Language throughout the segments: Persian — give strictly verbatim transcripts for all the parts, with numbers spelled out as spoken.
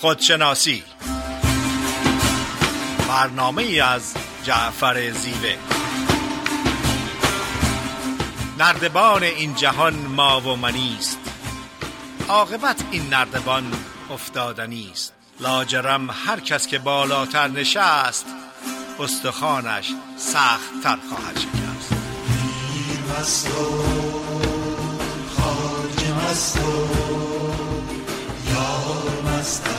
خودشناسی، برنامه ای از جعفر زیوه. نردبان این جهان ما و منیست، عاقبت این نردبان افتادنیست. لاجرم هر کس که بالاتر نشست، استخوانش سخت تر خواهد شکست. دیر مست و خارج مست و یار مستم یار مست.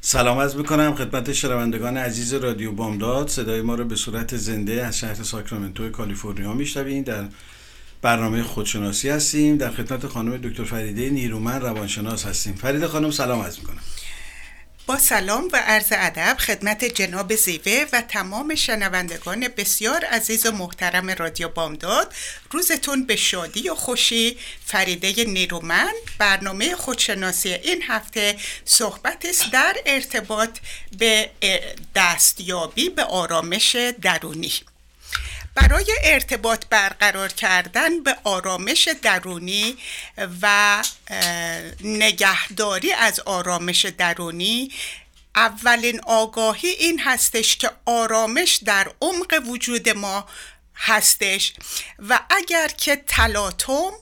سلام عرض میکنم خدمت شنوندگان عزیز رادیو بامداد. صدای ما رو به صورت زنده از شهر ساکرامنتو کالیفرنیا میشنوید. در برنامه خودشناسی هستیم. در خدمت خانم دکتر فریده نیرومند روانشناس هستیم. فریده خانم سلام عرض میکنم. با سلام و عرض ادب خدمت جناب زیوه و تمام شنوندگان بسیار عزیز و محترم رادیو بامداد، روزتون به شادی و خوشی. فریده نیرومند، برنامه خودشناسی این هفته صحبت است در ارتباط به دستیابی به آرامش درونی. برای ارتباط برقرار کردن به آرامش درونی و نگهداری از آرامش درونی، اولین آگاهی این هستش که آرامش در عمق وجود ما هستش و اگر که تلاطم،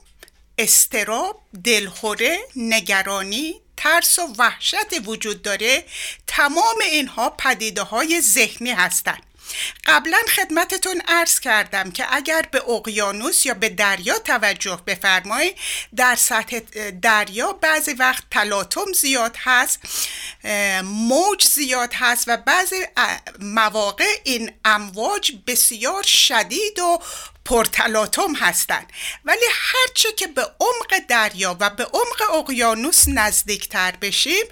اضطراب، دلخوره، نگرانی، ترس و وحشت وجود داره، تمام اینها پدیده‌های ذهنی هستند. قبلا خدمتتون عرض کردم که اگر به اقیانوس یا به دریا توجه بفرمایید، در سطح دریا بعضی وقت تلاطم زیاد هست، موج زیاد هست و بعضی مواقع این امواج بسیار شدید و پرتلاطم هستند. ولی هرچه که به عمق دریا و به عمق اقیانوس نزدیکتر بشیم،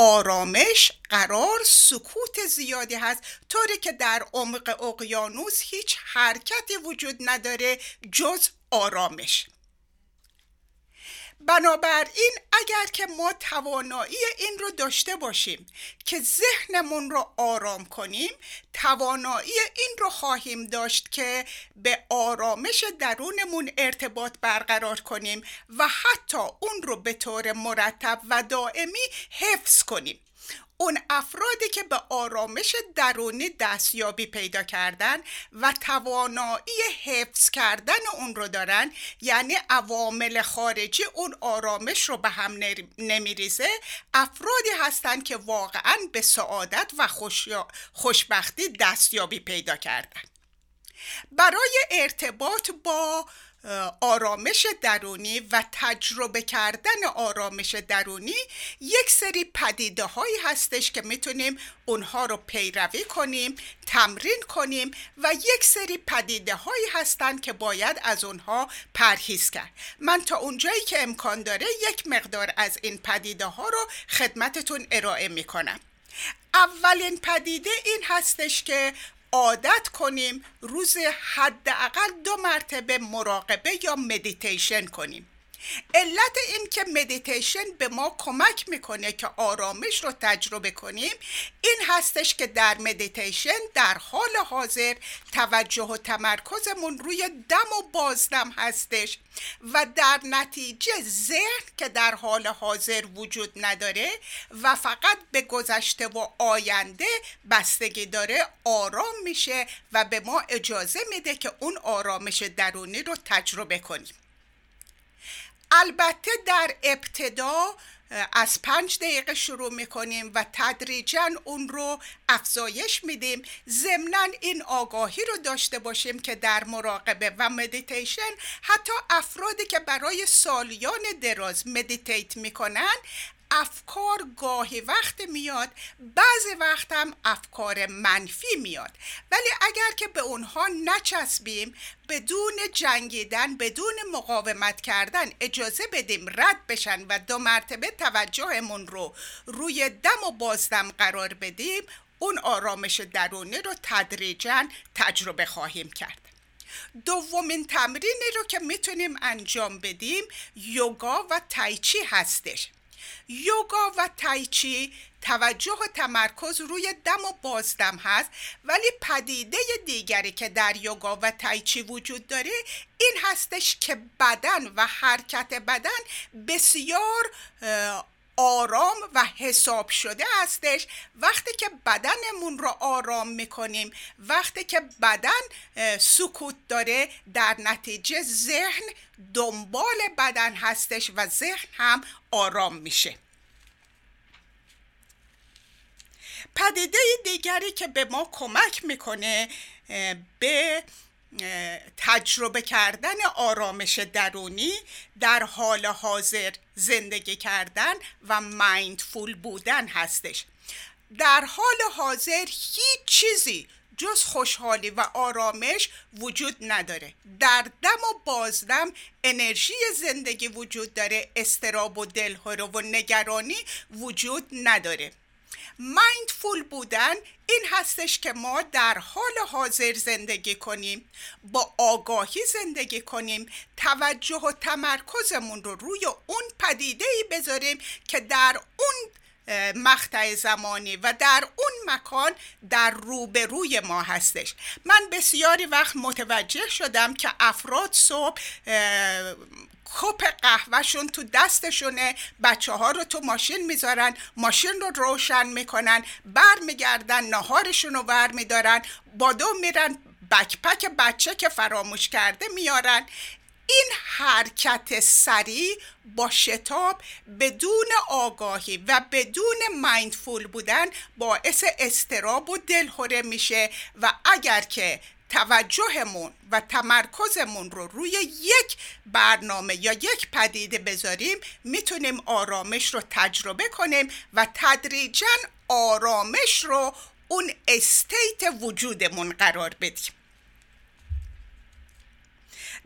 آرامش، قرار، سکوت زیادی هست، طوری که در عمق اقیانوس هیچ حرکتی وجود نداره جز آرامش. بنابراین اگر که ما توانایی این رو داشته باشیم که ذهنمون رو آرام کنیم، توانایی این رو خواهیم داشت که به آرامش درونمون ارتباط برقرار کنیم و حتی اون رو به طور مرتب و دائمی حفظ کنیم. اون افرادی که به آرامش درونی دستیابی پیدا کردن و توانایی حفظ کردن اون رو دارن، یعنی عوامل خارجی اون آرامش رو به هم نمیریزه، افرادی هستن که واقعاً به سعادت و خوشبختی دستیابی پیدا کردن. برای ارتباط با آرامش درونی و تجربه کردن آرامش درونی، یک سری پدیده هایی هستش که میتونیم اونها رو پیروی کنیم، تمرین کنیم و یک سری پدیده هایی هستن که باید از اونها پرهیز کرد. من تا اونجایی که امکان داره یک مقدار از این پدیده ها رو خدمتتون ارائه میکنم. اولین پدیده این هستش که عادت کنیم روز حداقل دو مرتبه مراقبه یا مدیتیشن کنیم. علت این که مدیتیشن به ما کمک میکنه که آرامش رو تجربه کنیم این هستش که در مدیتیشن در حال حاضر توجه و تمرکزمون روی دم و بازدم هستش و در نتیجه ذهن که در حال حاضر وجود نداره و فقط به گذشته و آینده بستگی داره، آرام میشه و به ما اجازه میده که اون آرامش درونی رو تجربه کنیم. البته در ابتدا از پنج دقیقه شروع میکنیم و تدریجاً اون رو افزایش میدیم. ضمناً این آگاهی رو داشته باشیم که در مراقبه و مدیتیشن حتی افرادی که برای سالیان دراز مدیتیت میکنن، افکار گاهی وقت میاد، بعضی وقت هم افکار منفی میاد، ولی اگر که به اونها نچسبیم، بدون جنگیدن، بدون مقاومت کردن اجازه بدیم رد بشن و دو مرتبه توجهمون رو روی دم و بازدم قرار بدیم، اون آرامش درونی رو تدریجاً تجربه خواهیم کرد. دومین تمرینی رو که میتونیم انجام بدیم یوگا و تایچی هستش. یوگا و تایچی توجه و تمرکز روی دم و بازدم هست، ولی پدیده دیگری که در یوگا و تایچی وجود داره این هستش که بدن و حرکت بدن بسیار آرام و حساب شده هستش. وقتی که بدنمون رو آرام میکنیم، وقتی که بدن سکوت داره، در نتیجه ذهن دنبال بدن هستش و ذهن هم آرام میشه. پدیده دیگری که به ما کمک میکنه به تجربه کردن آرامش درونی، در حال حاضر زندگی کردن و مایندفول بودن هستش. در حال حاضر هیچ چیزی جز خوشحالی و آرامش وجود نداره. در دم و بازدم انرژی زندگی وجود داره، اضطراب و دلهره و نگرانی وجود نداره. مایندفول بودن این هستش که ما در حال حاضر زندگی کنیم، با آگاهی زندگی کنیم، توجه و تمرکزمون رو روی اون پدیده‌ای بذاریم که در اون مقطع زمانی و در اون مکان در روبروی ما هستش. من بسیاری وقت متوجه شدم که افراد صبح کپ قهوهشون تو دستشونه، بچه ها رو تو ماشین میذارن، ماشین رو روشن میکنن، بر میگردن ناهارشون رو بر میدارن، بادو میرن بکپک بچه که فراموش کرده میارن. این حرکت سریع با شتاب بدون آگاهی و بدون مایندفول بودن باعث اضطراب و دلهره میشه و اگر که توجهمون و تمرکزمون رو روی یک برنامه یا یک پدیده بذاریم میتونیم آرامش رو تجربه کنیم و تدریجاً آرامش رو اون استیت وجودمون قرار بدیم.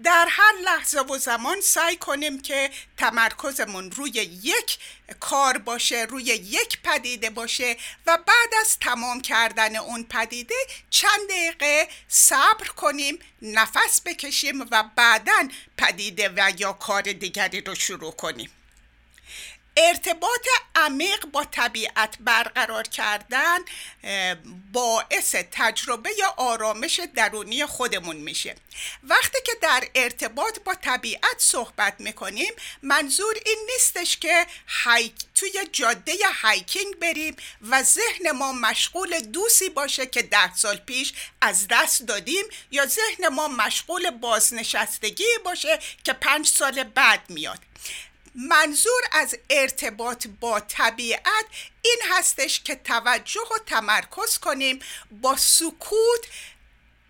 در هر لحظه و زمان سعی کنیم که تمرکزمون روی یک کار باشه، روی یک پدیده باشه و بعد از تمام کردن اون پدیده چند دقیقه صبر کنیم، نفس بکشیم و بعداً پدیده و یا کار دیگری رو شروع کنیم. ارتباط عمیق با طبیعت برقرار کردن باعث تجربه یا آرامش درونی خودمون میشه. وقتی که در ارتباط با طبیعت صحبت میکنیم منظور این نیستش که هایک توی جاده هایکینگ بریم و ذهن ما مشغول دوستی باشه که ده سال پیش از دست دادیم یا ذهن ما مشغول بازنشستگی باشه که پنج سال بعد میاد. منظور از ارتباط با طبیعت این هستش که توجه و تمرکز کنیم، با سکوت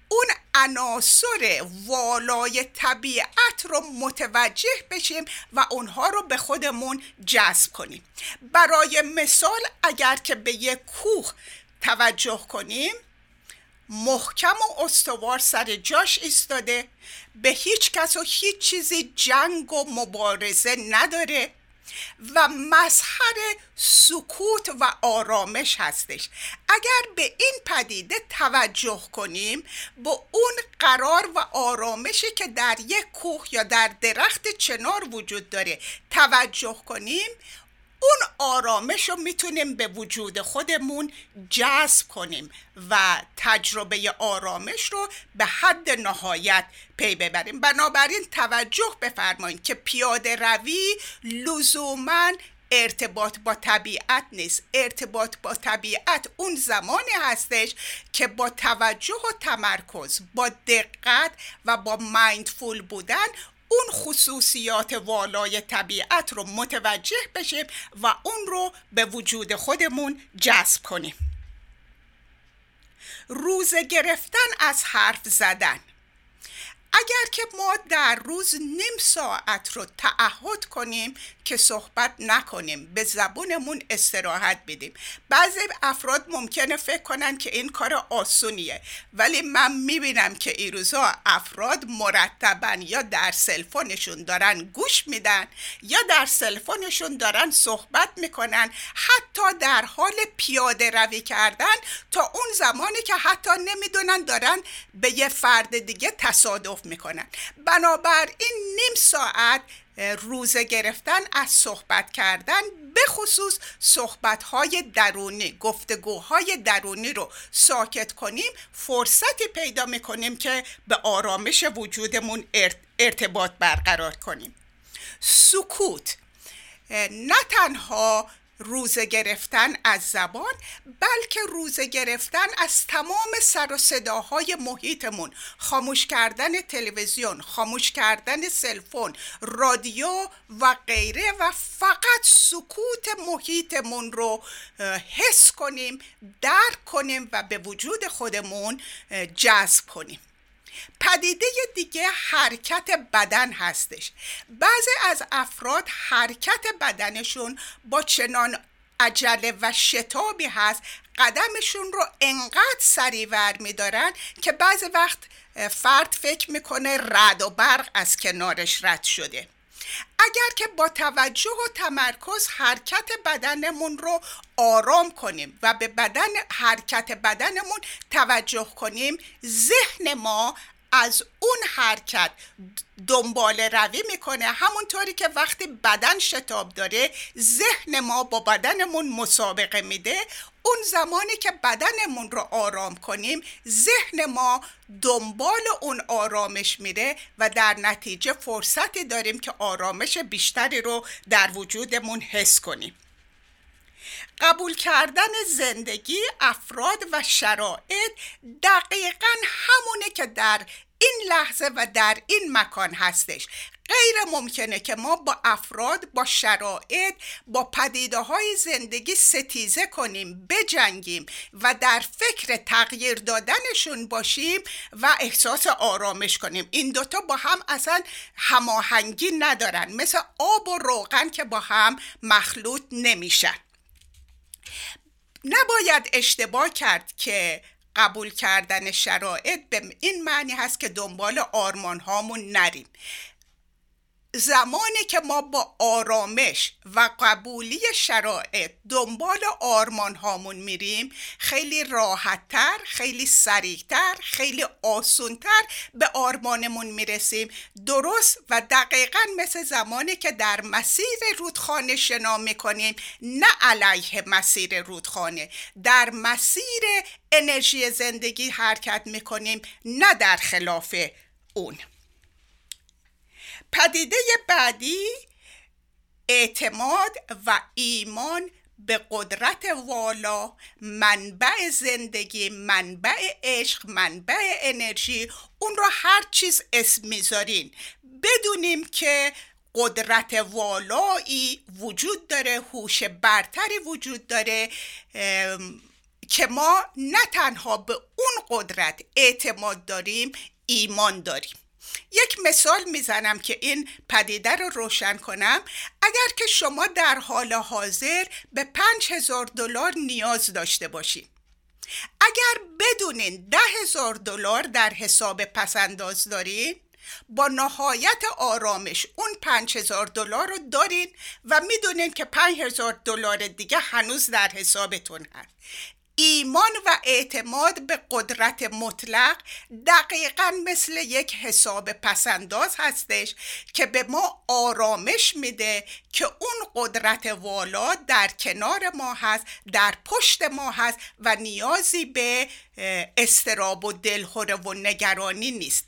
اون عناصر والای طبیعت رو متوجه بشیم و اونها رو به خودمون جذب کنیم. برای مثال اگر که به یک کوه توجه کنیم، محکم و استوار سر جاش ایستاده، به هیچ کس و هیچ چیزی جنگ و مبارزه نداره و مظهر سکوت و آرامش هستش. اگر به این پدیده توجه کنیم، با اون قرار و آرامشی که در یک کوه یا در درخت چنار وجود داره توجه کنیم، اون آرامش رو میتونیم به وجود خودمون جذب کنیم و تجربه آرامش رو به حد نهایت پی ببریم. بنابراین توجه بفرمایید که پیاده روی لزوماً ارتباط با طبیعت نیست. ارتباط با طبیعت اون زمانی هستش که با توجه و تمرکز، با دقت و با مایندفول بودن اون خصوصیات والای طبیعت رو متوجه بشیم و اون رو به وجود خودمون جذب کنیم. روزه گرفتن از حرف زدن. اگر که ما در روز نیم ساعت رو تعهد کنیم که صحبت نکنیم، به زبونمون استراحت بدیم، بعضی افراد ممکنه فکر کنن که این کار آسونیه، ولی من میبینم که این روزا افراد مرتباً یا در سلفونشون دارن گوش میدن یا در سلفونشون دارن صحبت میکنن، حتی در حال پیاده روی کردن، تا اون زمانی که حتی نمیدونن دارن به یه فرد دیگه تصادف میکنن. بنابراین نیم ساعت روزه گرفتن از صحبت کردن، به خصوص صحبت‌های درونی، گفتگوهای درونی رو ساکت کنیم، فرصتی پیدا می‌کنیم که به آرامش وجودمون ارتباط برقرار کنیم. سکوت نه تنها روزه گرفتن از زبان، بلکه روزه گرفتن از تمام سر و صداهای محیطمون، خاموش کردن تلویزیون، خاموش کردن سلفون، رادیو و غیره، و فقط سکوت محیطمون رو حس کنیم، درک کنیم و به وجود خودمون جذب کنیم. پدیده دیگه حرکت بدن هستش. بعضی از افراد حرکت بدنشون با چنان عجله و شتابی هست، قدمشون رو انقدر سریع برمی دارن که بعضی وقت فرد فکر میکنه رعد و برق از کنارش رد شده. اگر که با توجه و تمرکز حرکت بدنمون رو آرام کنیم و به بدن حرکت بدنمون توجه کنیم، ذهن ما از اون حرکت دنبال روی میکنه. همونطوری که وقتی بدن شتاب داره، ذهن ما با بدنمون مسابقه میده، اون زمانی که بدنمون رو آرام کنیم، ذهن ما دنبال اون آرامش میره و در نتیجه فرصتی داریم که آرامش بیشتری رو در وجودمون حس کنیم. قبول کردن زندگی، افراد و شرایط دقیقاً همونه که در این لحظه و در این مکان هستش. غیر ممکنه که ما با افراد، با شرایط، با پدیده‌های زندگی ستیزه کنیم، بجنگیم و در فکر تغییر دادنشون باشیم و احساس آرامش کنیم. این دوتا با هم اصلا هماهنگی ندارن، مثل آب و روغن که با هم مخلوط نمیشن. نباید اشتباه کرد که قبول کردن شرایط به این معنی هست که دنبال آرمان هامون نریم. زمانی که ما با آرامش و قبولی شرایط دنبال آرمان هامون میریم، خیلی راحت تر، خیلی سریع تر، خیلی آسون تر به آرمانمون میرسیم. درست و دقیقاً مثل زمانی که در مسیر رودخانه شنا میکنیم، نه علیه مسیر رودخانه، در مسیر انرژی زندگی حرکت میکنیم، نه در خلاف اون. پدیده بعدی اعتماد و ایمان به قدرت والا، منبع زندگی، منبع عشق، منبع انرژی، اون رو هر چیز اسم میذارین. بدونیم که قدرت والایی وجود داره، هوش برتری وجود داره که ما نه تنها به اون قدرت اعتماد داریم، ایمان داریم. یک مثال میزنم که این پدیده رو روشن کنم. اگر که شما در حال حاضر به پنج هزار دلار نیاز داشته باشید، اگر بدونین ده هزار دلار در حساب پسنداز دارین، با نهایت آرامش اون پنج هزار دلار رو دارین و میدونین که پنج هزار دلار دیگه هنوز در حسابتون هست. ایمان و اعتماد به قدرت مطلق دقیقاً مثل یک حساب پسنداز هستش که به ما آرامش میده که اون قدرت والا در کنار ما هست، در پشت ما هست و نیازی به استراب و دلخوره و نگرانی نیست.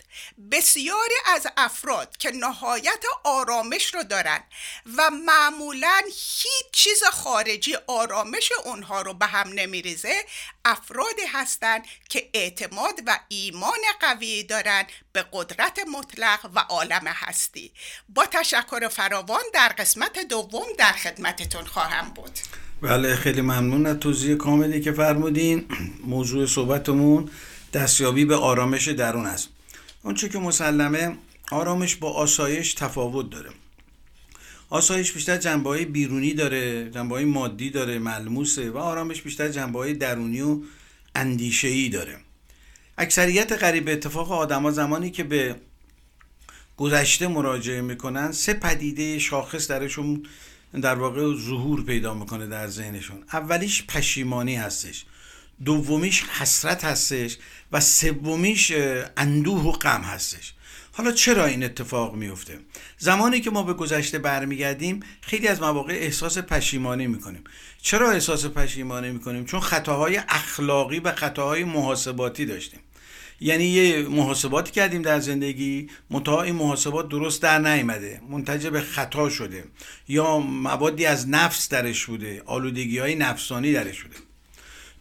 بسیاری از افراد که نهایت آرامش رو دارن و معمولاً هیچ چیز خارجی آرامش اونها رو به هم نمیریزه، افرادی هستند که اعتماد و ایمان قوی دارند به قدرت مطلق و عالم هستی. با تشکر فراوان در قسمت دوم در خدمتتون خواهم بود. بله، خیلی ممنون از توضیح کاملی که فرمودین. موضوع صحبتمون دستیابی به آرامش درون است. اونچه که مسلمه، آرامش با آسایش تفاوت داره. آسایش بیشتر جنبه‌های بیرونی داره، جنبه‌های مادی داره، ملموسه، و آرامش بیشتر جنبه‌های درونی و اندیشه‌ای داره. اکثریت قریب اتفاق آدم‌ها زمانی که به گذشته مراجعه میکنن، سه پدیده شاخص درشون در واقع ظهور پیدا میکنه در ذهنشون. اولیش پشیمانی هستش، دومیش حسرت هستش و سومیش اندوه و غم هستش. حالا چرا این اتفاق میفته؟ زمانی که ما به گذشته برمیگردیم خیلی از مواقع احساس پشیمانی میکنیم. چرا احساس پشیمانی میکنیم؟ چون خطاهای اخلاقی و خطاهای محاسباتی داشتیم. یعنی یه محاسباتی کردیم در زندگی، منتها این محاسبات درست در نیامده، منتج به خطا شده یا موادی از نفس درش بوده، آلودگی‌های نفسانی درش بوده.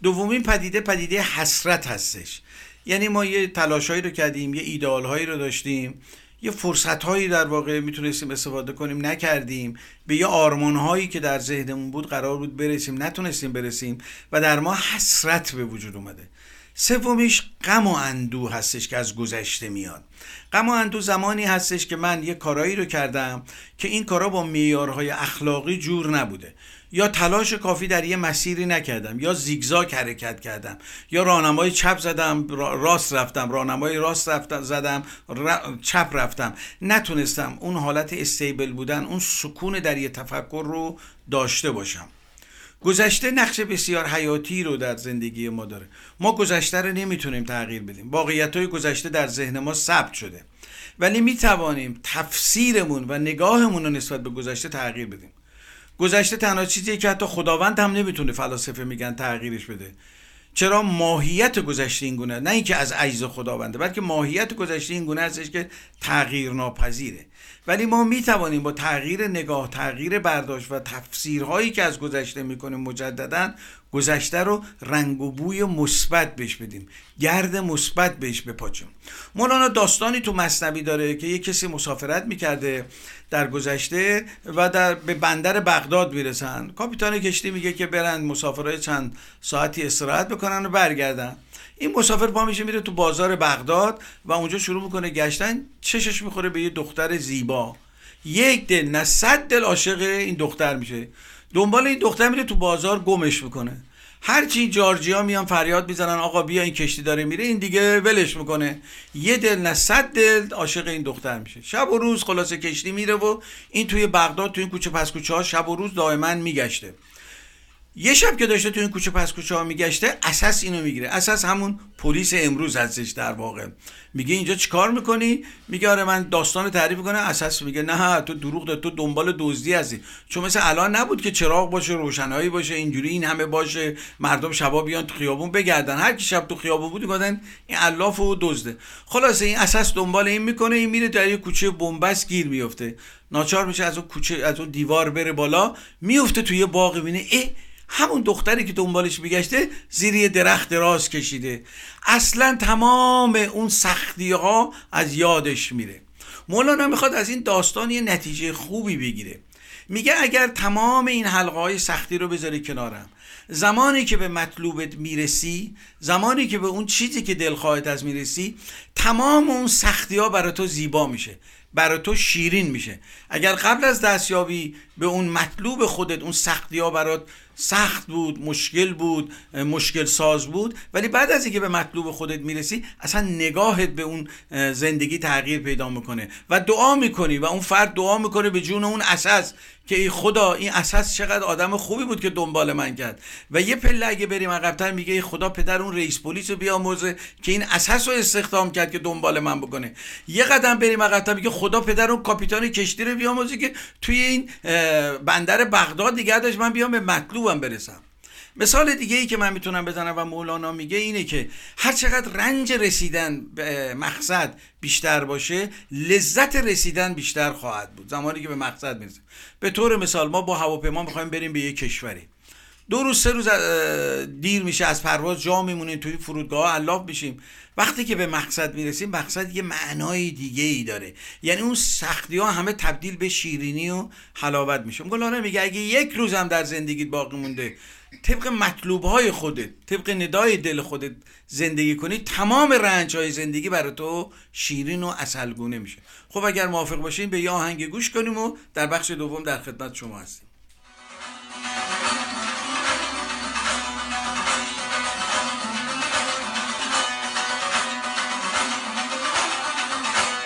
دومین پدیده پدیده حسرت هستش. یعنی ما یه تلاشایی رو کردیم، یه ایدئال‌هایی رو داشتیم، یه فرصت‌هایی در واقع میتونستیم استفاده کنیم نکردیم، به یه آرمان‌هایی که در ذهنمون بود قرار بود برسیم نتونستیم برسیم و در ما حسرت به وجود اومده. سومیش غم و اندوه هستش که از گذشته میاد. غم و اندوه زمانی هستش که من یه کارایی رو کردم که این کارا با معیارهای اخلاقی جور نبوده، یا تلاش کافی در یه مسیری نکردم، یا زیگزاگ حرکت کردم، یا راهنمای چپ زدم راست رفتم، راهنمای راست رفتم زدم را... چپ رفتم، نتونستم اون حالت استیبل بودن، اون سکون در یه تفکر رو داشته باشم. گذشته نقش بسیار حیاتی رو در زندگی ما داره. ما گذشته رو نمیتونیم تغییر بدیم. واقعیت‌های گذشته در ذهن ما ثبت شده. ولی میتوانیم تفسیرمون و نگاهمون رو نسبت به گذشته تغییر بدیم. گذشته تنها چیزیه که حتی خداوند هم نمیتونه، فلاسفه میگن، تغییرش بده. چرا ماهیت گذشته این گونه، نه اینکه از عجز خداونده، بلکه ماهیت گذشته این گونه هستش که تغییر ناپذیره. ولی ما می توانیم با تغییر نگاه، تغییر برداشت و تفسیرهایی که از گذشته میکنیم مجدداً گذشته رو رنگ و بوی مثبت بهش بدیم، گرد مثبت بهش بپاچیم. مولانا داستانی تو مثنوی داره که یک کسی مسافرت میکرده در گذشته و در به بندر بغداد میرسن. کاپیتان کشتی میگه که برن مسافرای چند ساعتی استراحت بکنن و برگردن. این مسافر پا میشه میره تو بازار بغداد و اونجا شروع میکنه گشتن. چشش میخوره به یه دختر زیبا، یک دل نه صد دل عاشق این دختر میشه، دنبال این دختر میره، تو بازار گمش میکنه. هرچی جارجیا میان فریاد میزنن آقا بیا این کشتی داره میره، این دیگه ولش میکنه، یه دل نه صد دل عاشق این دختر میشه. شب و روز خلاصه کشتی میره و این توی بغداد تو این کوچه پس کوچه ها شب و روز دائما میگشته. یه شب که داشته تو این کوچه پس کوچه ها میگشته، اساس اینو میگیره. اساس همون پلیس امروز هستش در واقع. میگه اینجا چیکار میکنی؟ میگه آره من داستانو تعریف کنم. اساس میگه نه تو دروغ داری، تو دنبال دزدی هستی، چون مثل الان نبود که چراغ باشه، روشنایی باشه، اینجوری این همه باشه، مردم شبا بیان تو خیابون بگردن. هر کی شب تو خیابون بود میگفتن این علاف و دزده. خلاصه این اساس دنبال این میکنه، این میره در یه کوچه بنبست گیر میفته، ناچار میشه از اون کوچه از اون دیوار بره بالا، میفته توی یه باغ، میبینه همون دختری که دنبالش میگشته زیر یه درخت دراز کشیده. اصلا تمام اون سختی‌ها از یادش میره. مولانا میخواد از این داستان یه نتیجه خوبی بگیره. میگه اگر تمام این حلقه‌های سختی رو بذاری کنارم، زمانی که به مطلوبت میرسی، زمانی که به اون چیزی که دلخواهت از میرسی، تمام اون سختی‌ها برای تو زیبا میشه، برای تو شیرین میشه. اگر قبل از دستیابی به اون مطلوب خودت اون سختی‌ها برات سخت بود، مشکل بود، مشکل ساز بود، ولی بعد از اینکه به مطلوب خودت میرسی اصلا نگاهت به اون زندگی تغییر پیدا میکنه و دعا میکنی و اون فرد دعا میکنه به جون اون اساس که ای خدا این اساس چقدر آدم خوبی بود که دنبال من کرد. و یه پله اگه بریم عقب‌تر میگه ای خدا پدر اون رئیس پلیس رو بیامرزه که این اساس رو استخدام کرد که دنبال من بکنه. یه قدم بریم عقب‌تر میگه خدا پدر اون کاپیتان کشتی رو بیامرزه که توی این بندر بغداد دیگه داشت من بیام به مطلوبم برسم. مثال دیگه ای که من میتونم بزنم و مولانا میگه اینه که هر چقدر رنج رسیدن به مقصد بیشتر باشه، لذت رسیدن بیشتر خواهد بود زمانی که به مقصد میرسه. به طور مثال ما با هواپیما میخوایم بریم به یک کشوری، دو روز سه روز دیر میشه، از پرواز جا میمونیم، توی فرودگاه علاف میشیم. وقتی که به مقصد میرسیم، مقصد یه معنای دیگه ای داره، یعنی اون سختی ها همه تبدیل به شیرینی و حلاوت میشه. مولانا میگه اگه یک روز هم در زندگیت باقی مونده طبق مطلوب های خودت، طبق ندای دل خودت زندگی کنی، تمام رنج های زندگی برای تو شیرین و عسلگونه میشه. خب اگر موافق باشین به یه آهنگ گوش کنیم و در بخش دوم در خدمت شما هستیم.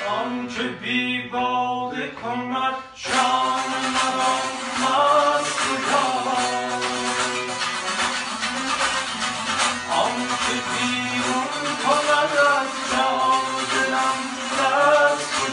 آنچه بی باده کند شام مرا مستگاه، آنچه بیرون کند از جام دلم دست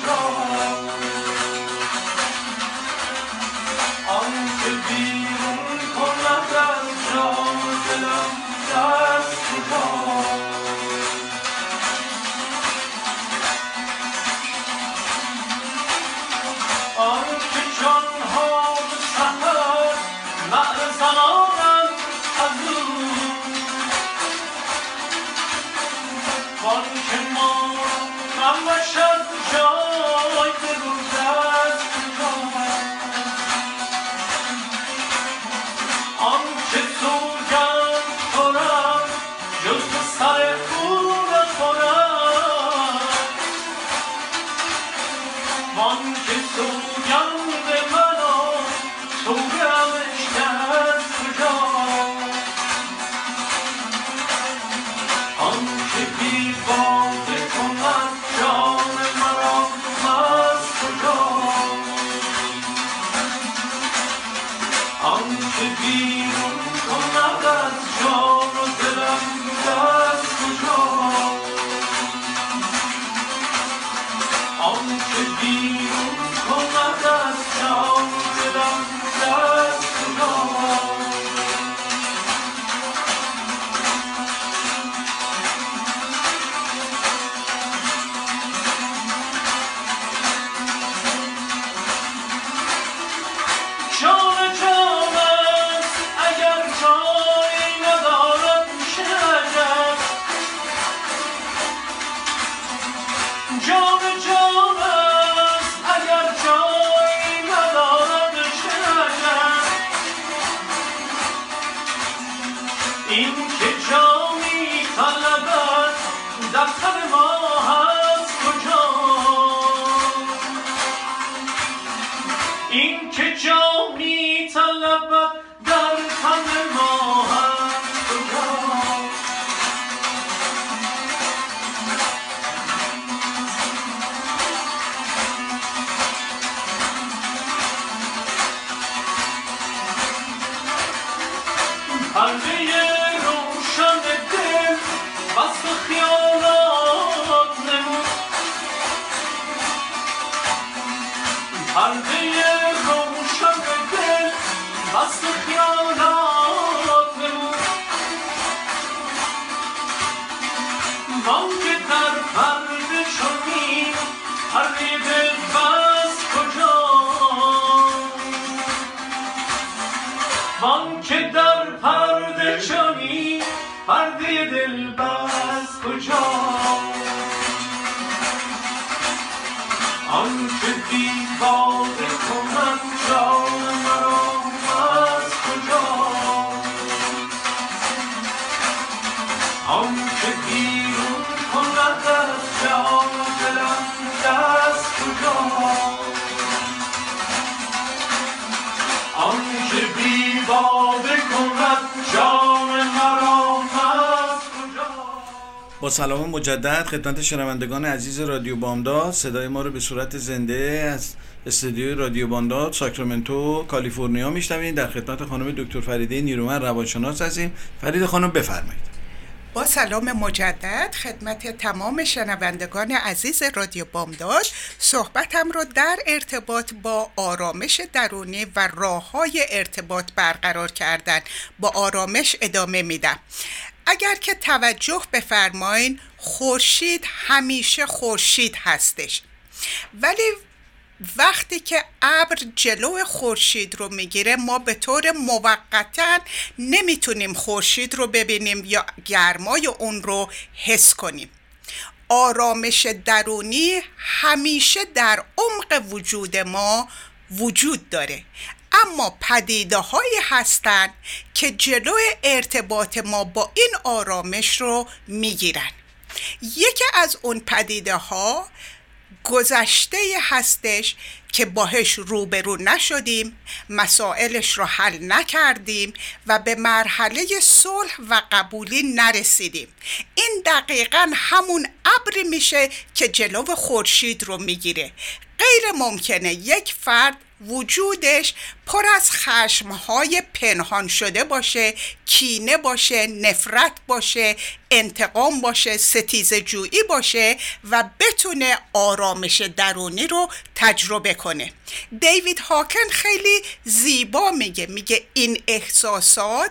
با سلام مجدد خدمت شنوندگان عزیز رادیو بامداد، صدای ما رو به صورت زنده از استودیوی رادیو بامداد ساکرامنتو کالیفرنیا میشنوید. در خدمت خانم دکتر فریده نیرومند روانشناس هستیم. فریده خانم بفرمایید. با سلام مجدد خدمت تمام شنوندگان عزیز رادیو بامداد، صحبتم رو در ارتباط با آرامش درونی و راه‌های ارتباط برقرار کردن با آرامش ادامه میدم. اگر که توجه بفرمایین، خورشید همیشه خورشید هستش، ولی وقتی که ابر جلو خورشید رو میگیره ما به طور موقتا نمیتونیم خورشید رو ببینیم یا گرمای اون رو حس کنیم. آرامش درونی همیشه در عمق وجود ما وجود داره، اما پدیده هایی هستن که جلوی ارتباط ما با این آرامش رو میگیرن. یکی از اون پدیده ها گذشته هستش که باهاش روبرو نشدیم، مسائلش رو حل نکردیم و به مرحله صلح و قبولی نرسیدیم. این دقیقاً همون ابری میشه که جلو خورشید رو میگیره. غیر ممکنه یک فرد وجودش پر از خشمهای پنهان شده باشه، کینه باشه، نفرت باشه، انتقام باشه، ستیزه جویی باشه و بتونه آرامش درونی رو تجربه کنه. دیوید هاکن خیلی زیبا میگه، میگه این احساسات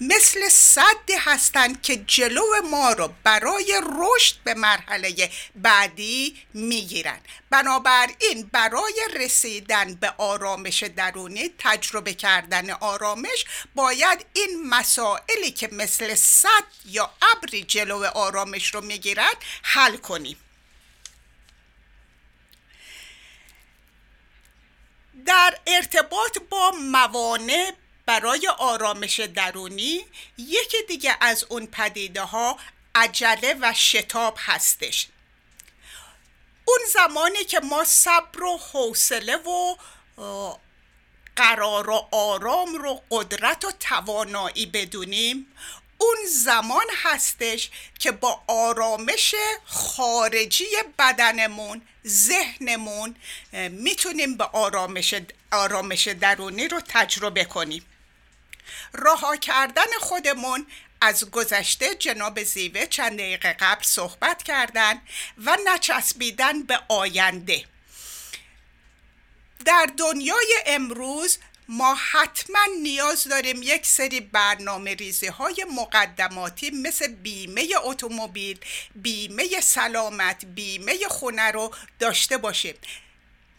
مثل سدی هستند که جلو ما رو برای رشد به مرحله بعدی میگیرن. بنابراین برای رسیدن به آرامش درونی، تجربه کردن آرامش، باید این مسائلی که مثل سد یا ابری جلو آرامش رو میگیرن حل کنیم. در ارتباط با موانع برای آرامش درونی، یکی دیگه از اون پدیده ها عجله و شتاب هستش. اون زمانی که ما صبر و حوصله و قرار و آرام رو قدرت و توانایی بدونیم، اون زمان هستش که با آرامش خارجی بدنمون، ذهنمون، میتونیم به آرامش آرامش درونی رو تجربه کنیم. رها کردن خودمون از گذشته، جناب زیوه چند دقیقه قبل صحبت کردن، و نچسبیدن به آینده. در دنیای امروز ما حتما نیاز داریم یک سری برنامه ریزی های مقدماتی مثل بیمه اتومبیل، بیمه سلامت، بیمه خونه رو داشته باشیم.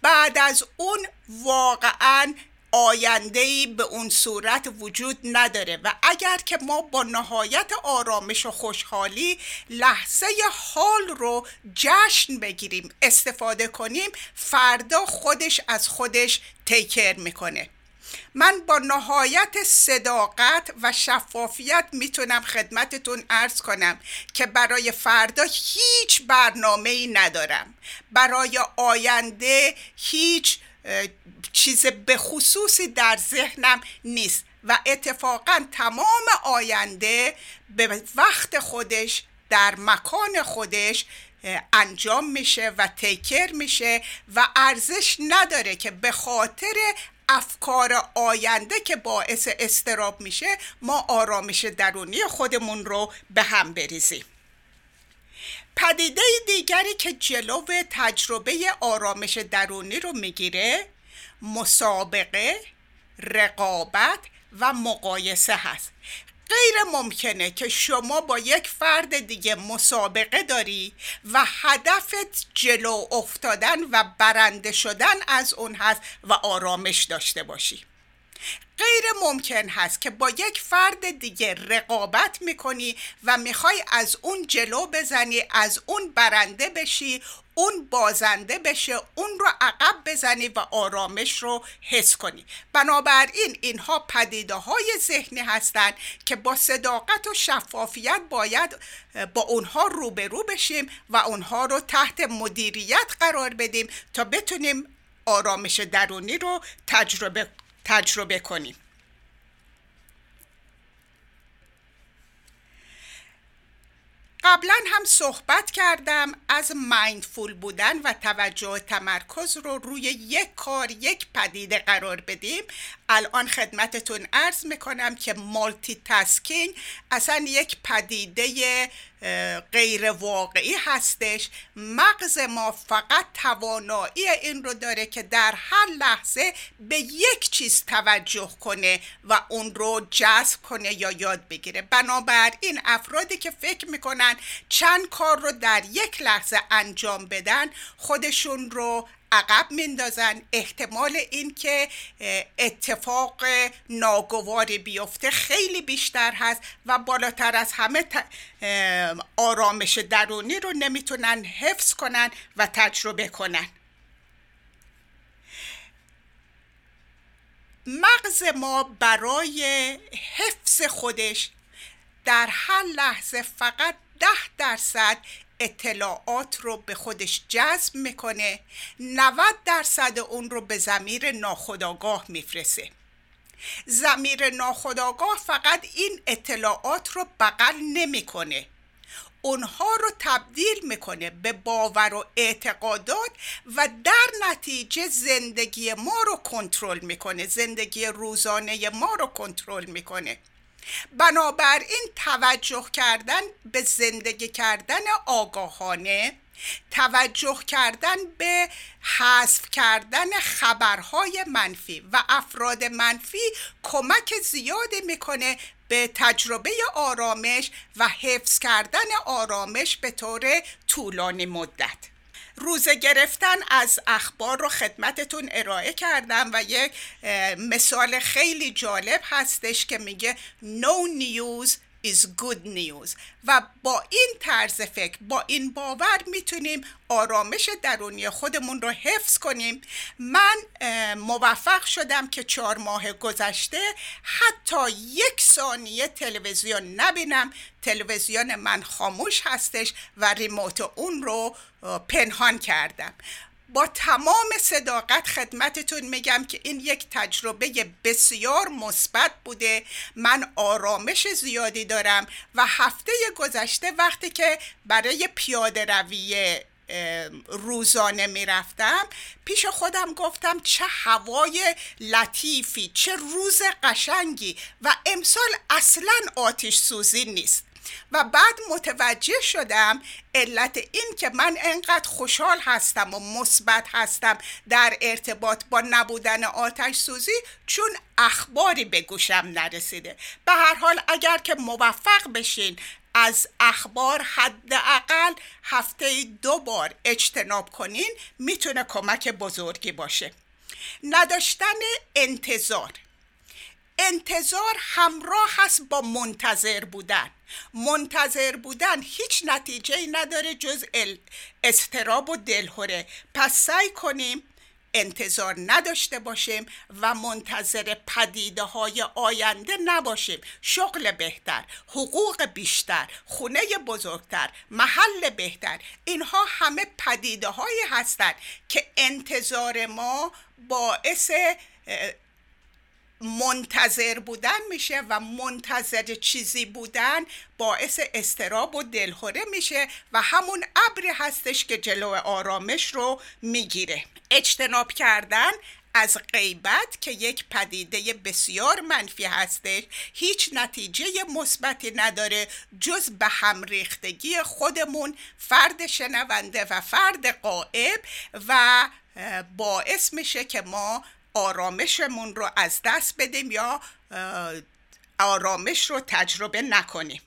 بعد از اون واقعاً آینده‌ای به اون صورت وجود نداره و اگر که ما با نهایت آرامش و خوشحالی لحظه حال رو جشن بگیریم، استفاده کنیم، فردا خودش از خودش تیکر میکنه. من با نهایت صداقت و شفافیت میتونم خدمتتون عرض کنم که برای فردا هیچ برنامه‌ای ندارم، برای آینده هیچ چیز به خصوصی در ذهنم نیست و اتفاقا تمام آینده به وقت خودش در مکان خودش انجام میشه و تکرار میشه و ارزش نداره که به خاطر افکار آینده که باعث استراب میشه ما آرامش درونی خودمون رو به هم بریزیم. پدیده دیگری که جلو تجربه آرامش درونی رو میگیره، مسابقه، رقابت و مقایسه هست. غیر ممکنه که شما با یک فرد دیگه مسابقه داری و هدفت جلو افتادن و برنده شدن از اون هست و آرامش داشته باشی. غیر ممکن هست که با یک فرد دیگه رقابت میکنی و میخوای از اون جلو بزنی، از اون برنده بشی، اون بازنده بشه، اون رو عقب بزنی و آرامش رو حس کنی. بنابراین اینها پدیده های ذهنی هستند که با صداقت و شفافیت باید با اونها روبرو بشیم و اونها رو تحت مدیریت قرار بدیم تا بتونیم آرامش درونی رو تجربه تجربه کنیم. قبلا هم صحبت کردم از مایندفول بودن و توجه تمرکز رو روی یک کار، یک پدیده قرار بدیم. الان خدمتتون عرض میکنم که مالتی تاسکینگ اصلا یک پدیده غیر واقعی هستش. مغز ما فقط توانایی این رو داره که در هر لحظه به یک چیز توجه کنه و اون رو جذب کنه یا یاد بگیره. بنابراین افرادی که فکر میکنن چند کار رو در یک لحظه انجام بدن، خودشون رو عقب میندازن. احتمال این که اتفاق ناگواری بیفته خیلی بیشتر هست و بالاتر از همه آرامش درونی رو نمیتونن حفظ کنن و تجربه کنن. مغز ما برای حفظ خودش در هر لحظه فقط ده درصد اطلاعات رو به خودش جذب میکنه، نود درصد اون رو به ضمیر ناخودآگاه میفرسته. ضمیر ناخودآگاه فقط این اطلاعات رو بغل نمیکنه، اونها رو تبدیل میکنه به باور و اعتقادات و در نتیجه زندگی ما رو کنترل میکنه، زندگی روزانه ما رو کنترل میکنه. بنابراین توجه کردن به زندگی کردن آگاهانه، توجه کردن به حذف کردن خبرهای منفی و افراد منفی کمک زیادی میکنه به تجربه آرامش و حفظ کردن آرامش به طور طولانی مدت. روزه گرفتن از اخبار رو خدمتتون ارائه کردم و یک مثال خیلی جالب هستش که میگه No news is good news و با این طرز فکر، با این باور میتونیم آرامش درونی خودمون رو حفظ کنیم. من موفق شدم که چهار ماه گذشته حتی یک ثانیه تلویزیون نبینم. تلویزیون من خاموش هستش و ریموت اون رو پنهان کردم. با تمام صداقت خدمتتون میگم که این یک تجربه بسیار مثبت بوده. من آرامش زیادی دارم و هفته گذشته وقتی که برای پیاده روی روزانه میرفتم پیش خودم گفتم چه هوای لطیفی، چه روز قشنگی و امسال اصلاً آتش سوزی نیست. و بعد متوجه شدم علت این که من انقدر خوشحال هستم و مثبت هستم در ارتباط با نبودن آتش سوزی چون اخباری به گوشم نرسیده. به هر حال اگر که موفق بشین از اخبار حداقل هفته دو بار اجتناب کنین میتونه کمک بزرگی باشه. نداشتن انتظار انتظار همراه هست با منتظر بودن. منتظر بودن هیچ نتیجه‌ای نداره جز اضطراب و دلهره. پس سعی کنیم انتظار نداشته باشیم و منتظر پدیده های آینده نباشیم. شغل بهتر، حقوق بیشتر، خونه بزرگتر، محل بهتر، اینها همه پدیده هایی هستند که انتظار ما باعث منتظر بودن میشه و منتظر چیزی بودن باعث اضطراب و دلخوره میشه و همون ابری هستش که جلو آرامش رو میگیره. اجتناب کردن از غیبت که یک پدیده بسیار منفی هستش، هیچ نتیجه مثبتی نداره جز به هم ریختگی خودمون، فرد شنونده و فرد غائب، و باعث میشه که ما آرامشمون رو از دست بدیم یا آرامش رو تجربه نکنیم.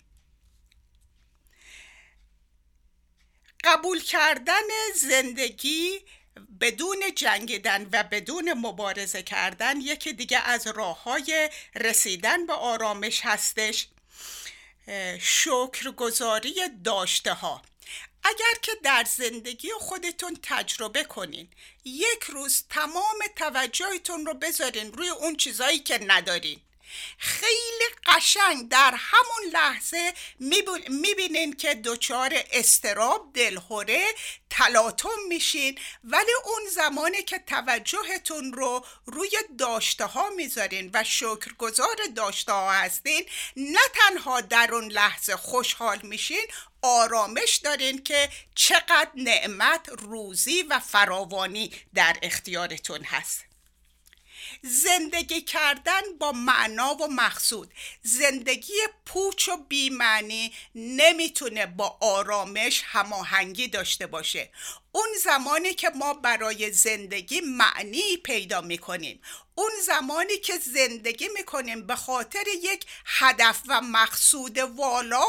قبول کردن زندگی بدون جنگیدن و بدون مبارزه کردن یکی دیگه از راه‌های رسیدن به آرامش هستش. شکرگزاری داشته‌ها. اگر که در زندگی خودتون تجربه کنین، یک روز تمام توجهتون رو بذارین روی اون چیزایی که ندارین، خیلی قشنگ در همون لحظه میبینین که دچار اضطراب، دلهوره، تلاطم میشین، ولی اون زمانی که توجهتون رو روی داشته ها میذارین و شکرگزار داشته ها هستین، نه تنها در اون لحظه خوشحال میشین، آرامش دارین که چقدر نعمت، روزی و فراوانی در اختیارتون هست. زندگی کردن با معنا و مقصود. زندگی پوچ و بی‌معنی نمیتونه با آرامش هماهنگی داشته باشه. اون زمانی که ما برای زندگی معنی پیدا میکنیم، اون زمانی که زندگی میکنیم به خاطر یک هدف و مقصود والا،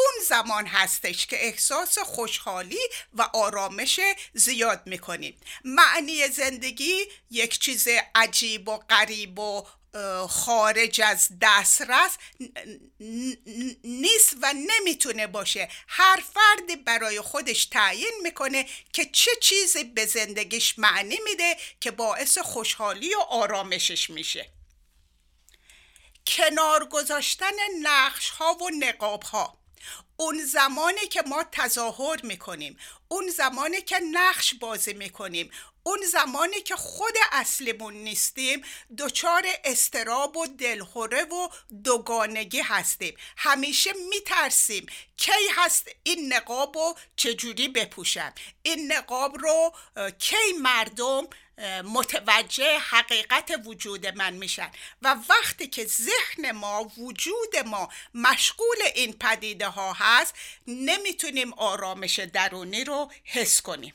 اون زمان هستش که احساس خوشحالی و آرامش زیاد میکنیم. معنی زندگی یک چیز عجیب و غریب و خارج از دسترس نیست و نمیتونه باشه. هر فردی برای خودش تعیین میکنه که چه چیزی به زندگیش معنی میده که باعث خوشحالی و آرامشش میشه. کنار گذاشتن نقش ها و نقاب ها. اون زمانی که ما تظاهر میکنیم، اون زمانی که نقش بازی میکنیم، اون زمانی که خود اصلمون نیستیم دچار استراب و دلخوره و دوگانگی هستیم. همیشه میترسیم کی هست این نقاب رو چجوری بپوشم، این نقاب رو کی مردم متوجه حقیقت وجود من میشن. و وقتی که ذهن ما، وجود ما مشغول این پدیده ها هست، نمیتونیم آرامش درونی رو حس کنیم.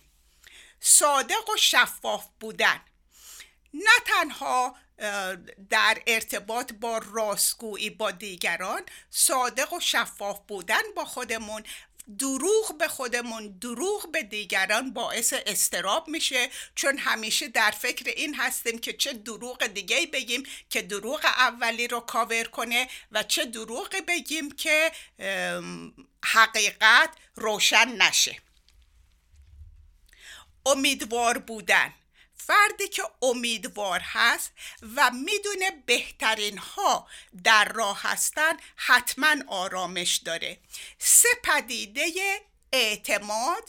صادق و شفاف بودن نه تنها در ارتباط با راستگویی با دیگران، صادق و شفاف بودن با خودمون. دروغ به خودمون، دروغ به دیگران باعث استراب میشه، چون همیشه در فکر این هستیم که چه دروغ دیگه‌ای بگیم که دروغ اولی رو کاور کنه و چه دروغی بگیم که حقیقت روشن نشه. امیدوار بودن، فردی که امیدوار هست و میدونه بهترین ها در راه هستن حتما آرامش داره. سه پدیده اعتماد،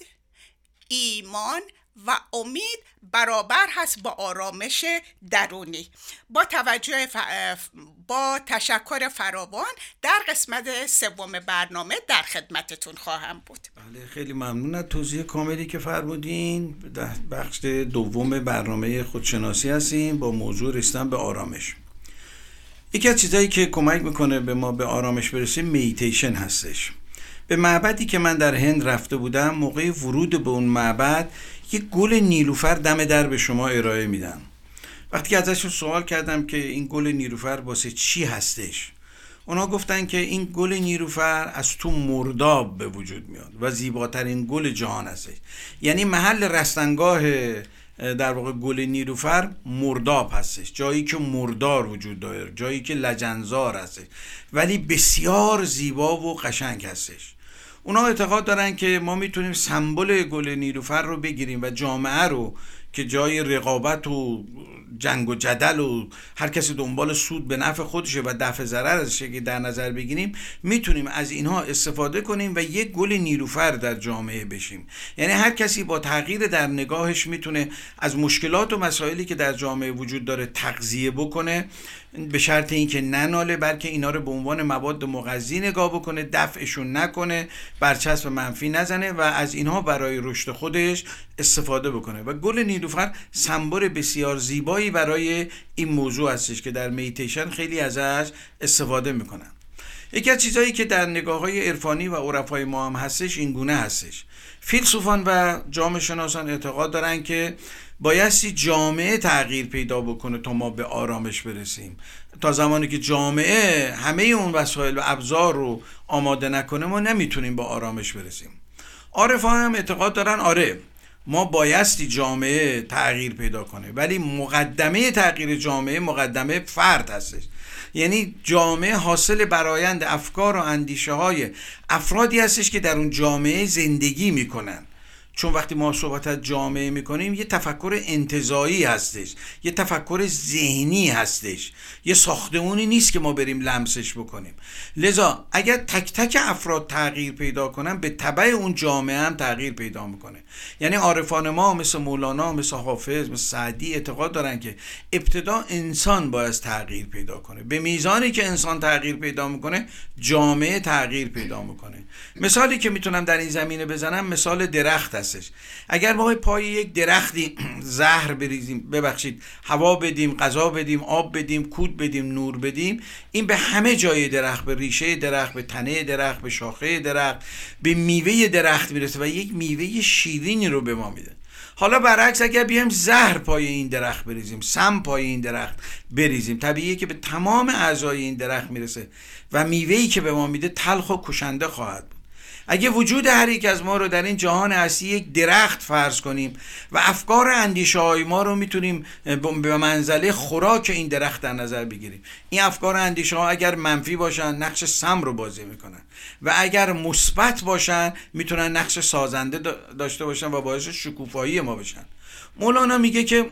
ایمان و امید برابر هست با آرامش درونی. با توجه ف... با تشکر فراوان در قسمت سوم برنامه در خدمتتون خواهم بود. بله، خیلی ممنون از توضیح کاملی که فرمودین. در بخش دوم برنامه خودشناسی هستیم با موضوع رسیدن به آرامش. یکی از چیزایی که کمک میکنه به ما به آرامش برسیم میتیشن هستش. به معبدی که من در هند رفته بودم، موقع ورود به اون معبد یک گل نیلوفر دم در به شما ارائه میدن. وقتی که ازشون سوال کردم که این گل نیلوفر واسه چی هستش، اونا گفتن که این گل نیلوفر از تو مرداب به وجود میاد و زیباترین گل جهان هستش. یعنی محل رستنگاه در واقع گل نیلوفر مرداب هستش، جایی که مردار وجود داره، جایی که لجنزار هستش، ولی بسیار زیبا و قشنگ هستش. اونا اعتقاد دارن که ما میتونیم سمبل گل نیلوفر رو بگیریم و جامعه رو که جای رقابت و جنگ و جدل و هر کسی دنبال سود به نفع خودشه و دفع ضرر ازشه که در نظر بگیریم، میتونیم از اینها استفاده کنیم و یک گل نیلوفر در جامعه بشیم. یعنی هر کسی با تغییر در نگاهش میتونه از مشکلات و مسائلی که در جامعه وجود داره تغذیه بکنه، به شرط اینکه نناله، بلکه اینا رو به عنوان مواد مغذی نگاه بکنه، دفعشون نکنه، برچسب منفی نزنه و از اینها برای رشد خودش استفاده بکنه. و گل نیلوفر سمبل بسیار زیبایی برای این موضوع هستش که در میتیشن خیلی ازش استفاده میکنن. یکی از چیزایی که در نگاه‌های عرفانی و عرفای ما هم هستش این گونه هستش. فیلسوفان و جامعه شناسان اعتقاد دارن که بایستی جامعه تغییر پیدا بکنه تا ما به آرامش برسیم. تا زمانی که جامعه همه اون وسایل و ابزار رو آماده نکنه، ما نمیتونیم به آرامش برسیم. عارفان هم اعتقاد دارن آره، ما بایستی جامعه تغییر پیدا کنه، ولی مقدمه تغییر جامعه مقدمه فرد هستش. یعنی جامعه حاصل برآیند افکار و اندیشه های افرادی هستش که در اون جامعه زندگی میکنن. چون وقتی ما صحبت از جامعه میکنیم، یه تفکر انتزاعی هستش، یه تفکر ذهنی هستش، یه ساختمونی نیست که ما بریم لمسش بکنیم. لذا اگر تک تک افراد تغییر پیدا کنن، به تبع اون جامعه هم تغییر پیدا میکنه. یعنی عارفان ما مثل مولانا، مثل حافظ، مثل سعدی اعتقاد دارن که ابتدا انسان باید تغییر پیدا کنه. به میزانی که انسان تغییر پیدا میکنه، جامعه تغییر پیدا میکنه. مثالی که میتونم در این زمینه بزنم مثال درخت هست. اگر ما پای یک درختی زهر بریزیم، ببخشید هوا بدیم، غذا بدیم، آب بدیم، کود بدیم، نور بدیم، این به همه جای درخت، به ریشه درخت، به تنه درخت، به شاخه درخت، به میوه درخت میرسه و یک میوه شیرینی رو به ما میده. حالا برعکس اگر بیایم زهر پای این درخت بریزیم، سم پای این درخت بریزیم، طبیعیه که به تمام اعضای این درخت میرسه و میوه‌ای که به ما میده تلخ و کشنده خواهد. اگه وجود هر یک از ما رو در این جهان هستی یک درخت فرض کنیم و افکار اندیشه های ما رو میتونیم به منزله خوراک این درخت در نظر بگیریم، این افکار اندیشه ها اگر منفی باشن نقش سم رو بازی میکنن و اگر مثبت باشن میتونن نقش سازنده داشته باشن و باعث شکوفایی ما بشن. مولانا میگه که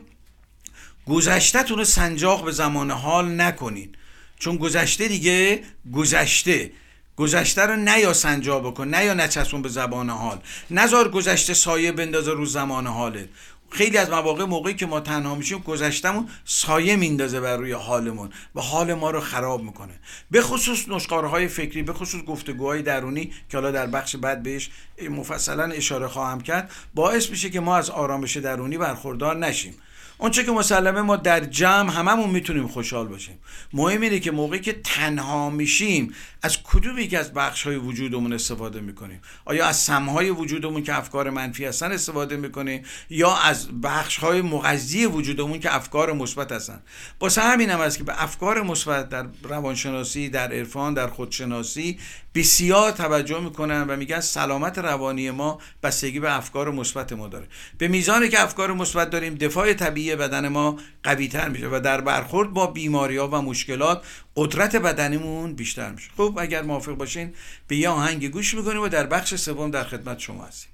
گذشته‌تون رو سنجاق به زمان حال نکنین، چون گذشته دیگه گذشته. گذشته رو نه یا سنجا بکن، نه یا نچسبون به زبان حال، نزار گذشته سایه بندازه رو زمان حالت. خیلی از مواقع موقعی که ما تنها میشیم گذشتمون سایه میندازه بر روی حالمون و حال ما رو خراب میکنه، به خصوص نشخوارهای فکری، به خصوص گفتگوهای درونی که حالا در بخش بعد بهش مفصلا اشاره خواهم کرد، باعث میشه که ما از آرامش درونی برخوردار نشیم. اونچه که مسلمه ما در جمع هممون میتونیم خوشحال باشیم، مهم اینه که موقعی که تنها میشیم از کدوم یک از بخش‌های وجودمون استفاده میکنیم. آیا از سمهای وجودمون که افکار منفی هستن استفاده میکنیم یا از بخش‌های مغذی وجودمون که افکار مثبت هستن؟ واسه همین هم است که به افکار مثبت در روانشناسی، در عرفان، در خودشناسی بسیار توجه میکنن و میگن سلامت روانی ما بستگی به افکار مثبت ما داره. به میزانی که افکار مثبت داریم، دفاع طبیعی بدن ما قوی‌تر میشه و در برخورد با بیماری‌ها و مشکلات قدرت بدنمون بیشتر میشه. خب اگر موافق باشین به یه آهنگ گوش میکنیم و در بخش سوم در خدمت شما هستیم.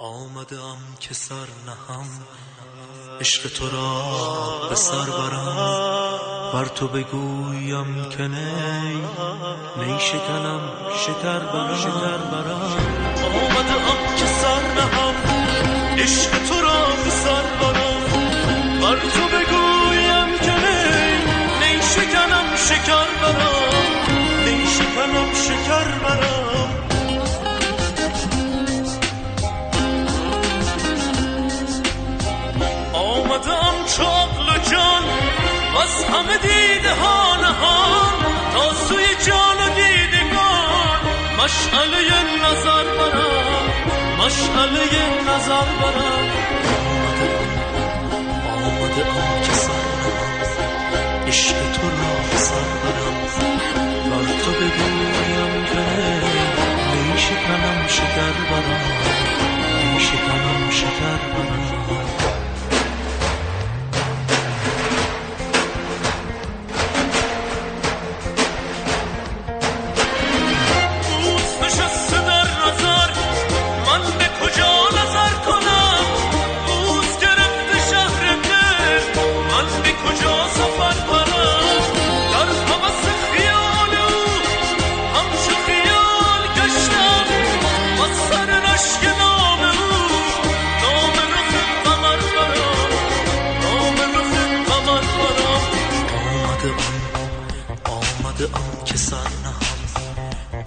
آمدم که سر نهم، عشق تو را به سر برم، بر تو بگویم که نی نی شکنم شکر برم. آمدم که سر نهم، عشق تو را به سر برم، بر تو بگویم که نی نی شکنم شکر برم، نی شکنم شکر برم. آمدم چاقل و جان از همه دیده ها نهان، تا سوی جان و دیدگان مشعله نظر برم، مشعله نظر برم. آمده آم که سر برم، عشق تو را سر برم، بر تو بگویم که نیشه کنم شکر برم، نیشه کنم شکر برم.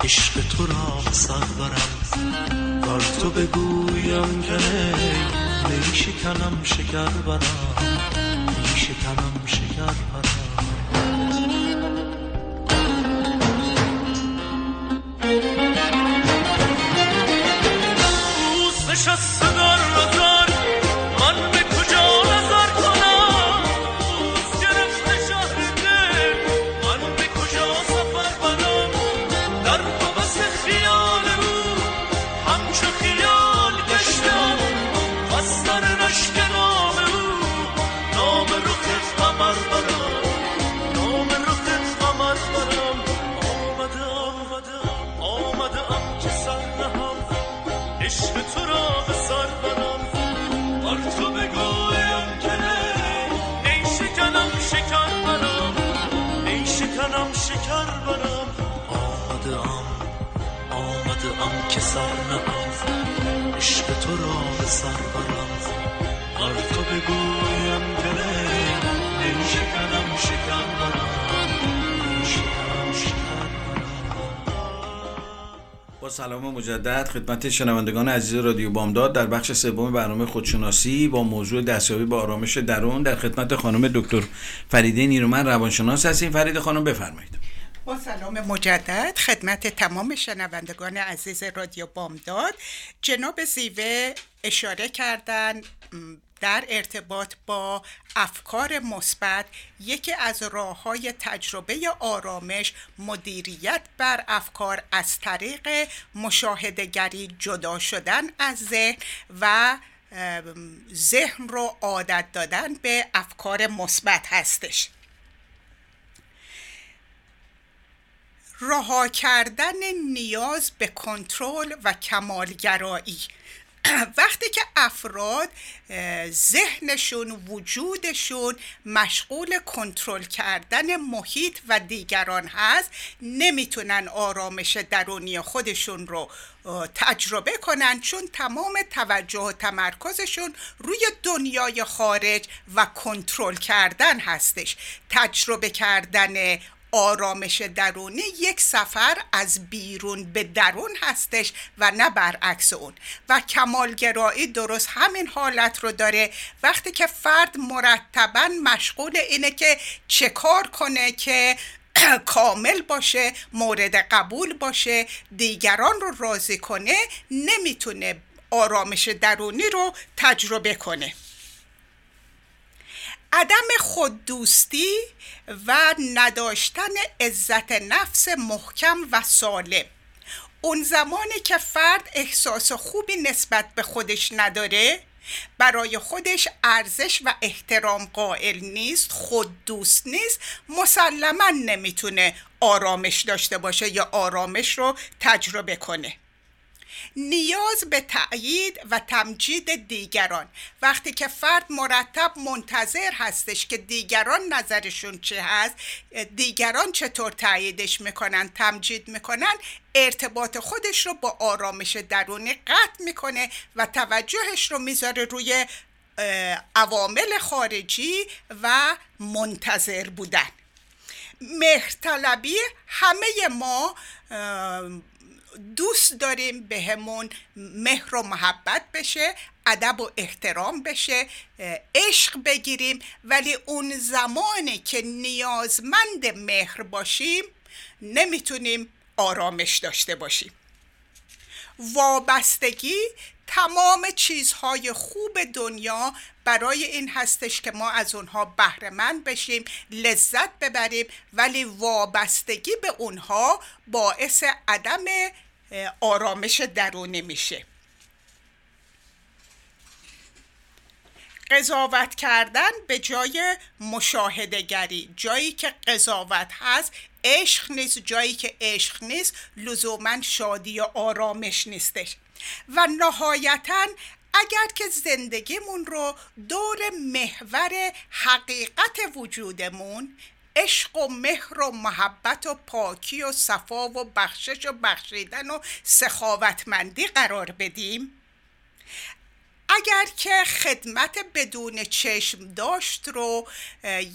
عشق تو را سر برم، بر تو بگویم که نی شکنم شکر برم، نی شکنم شکر برم. روز نشسته در نظر من، به کجا نظر کنم؟ روز گرفته شهر دل من، به کجا سفر برم؟ در خیال رو همچو خیال گشتم، از در نشک نام رو، نام رو خط قمر برم، نام رو خط قمر برم. آمده آمده آمده ام که سر نهم، عشق تو را به سر برم، بر تو بگویم که نی شکنم شکر برم، نی شکنم شکر برم. آمده ام ام که سر نهم، عشق تو را به سر برم، بر تو بگویم دلی نی شکنم شکر برم، نی شکنم شکر برم. با سلام مجدد خدمت شنوندگان عزیز رادیو بامداد در بخش سوم برنامه خودشناسی با موضوع دستیابی به آرامش درون در خدمت خانم دکتر فریده نیرومند روانشناس هستیم. فریده خانم بفرمایید. با سلام مجدد خدمت تمام شنوندگان عزیز رادیو بامداد. جناب زیوه اشاره کردن در ارتباط با افکار مثبت، یکی از راه‌های تجربه آرامش مدیریت بر افکار از طریق مشاهده‌گری، جدا شدن از ذهن و ذهن رو عادت دادن به افکار مثبت هستش. رها کردن نیاز به کنترل و کمالگرایی وقتی که افراد ذهنشون، وجودشون مشغول کنترل کردن محیط و دیگران هست، نمیتونن آرامش درونی خودشون رو تجربه کنن، چون تمام توجه و تمرکزشون روی دنیای خارج و کنترل کردن هستش. تجربه کردن آرامش درونی یک سفر از بیرون به درون هستش و نه برعکس اون. و کمالگرایی درست همین حالت رو داره. وقتی که فرد مرتباً مشغول اینه که چه کار کنه که کامل باشه، مورد قبول باشه، دیگران رو راضی کنه، نمیتونه آرامش درونی رو تجربه کنه. عدم خوددوستی و نداشتن عزت نفس محکم و سالم. اون زمانی که فرد احساس خوبی نسبت به خودش نداره، برای خودش ارزش و احترام قائل نیست، خوددوست نیست، مسلماً نمیتونه آرامش داشته باشه یا آرامش رو تجربه کنه. نیاز به تأیید و تمجید دیگران. وقتی که فرد مرتب منتظر هستش که دیگران نظرشون چه هست، دیگران چطور تأییدش میکنن، تمجید میکنن، ارتباط خودش رو با آرامش درونی قطع میکنه و توجهش رو میذاره روی عوامل خارجی و منتظر بودن. مهرطلبی. همه ما دوست داریم به همون مهر و محبت بشه، ادب و احترام بشه، عشق بگیریم، ولی اون زمانی که نیازمند مهر باشیم نمیتونیم آرامش داشته باشیم. وابستگی. تمام چیزهای خوب دنیا برای این هستش که ما از اونها بهره‌مند بشیم، لذت ببریم، ولی وابستگی به اونها باعث عدم آرامش درونی میشه. قضاوت کردن به جای مشاهده‌گری. جایی که قضاوت هست عشق نیست، جایی که عشق نیست لزوماً شادی و آرامش نیستش. و نهایتاً اگر که زندگیمون رو دور محور حقیقت وجودمون، عشق و مهر و محبت و پاکی و صفا و بخشش و بخشیدن و سخاوتمندی قرار بدیم، اگر که خدمت بدون چشم داشت رو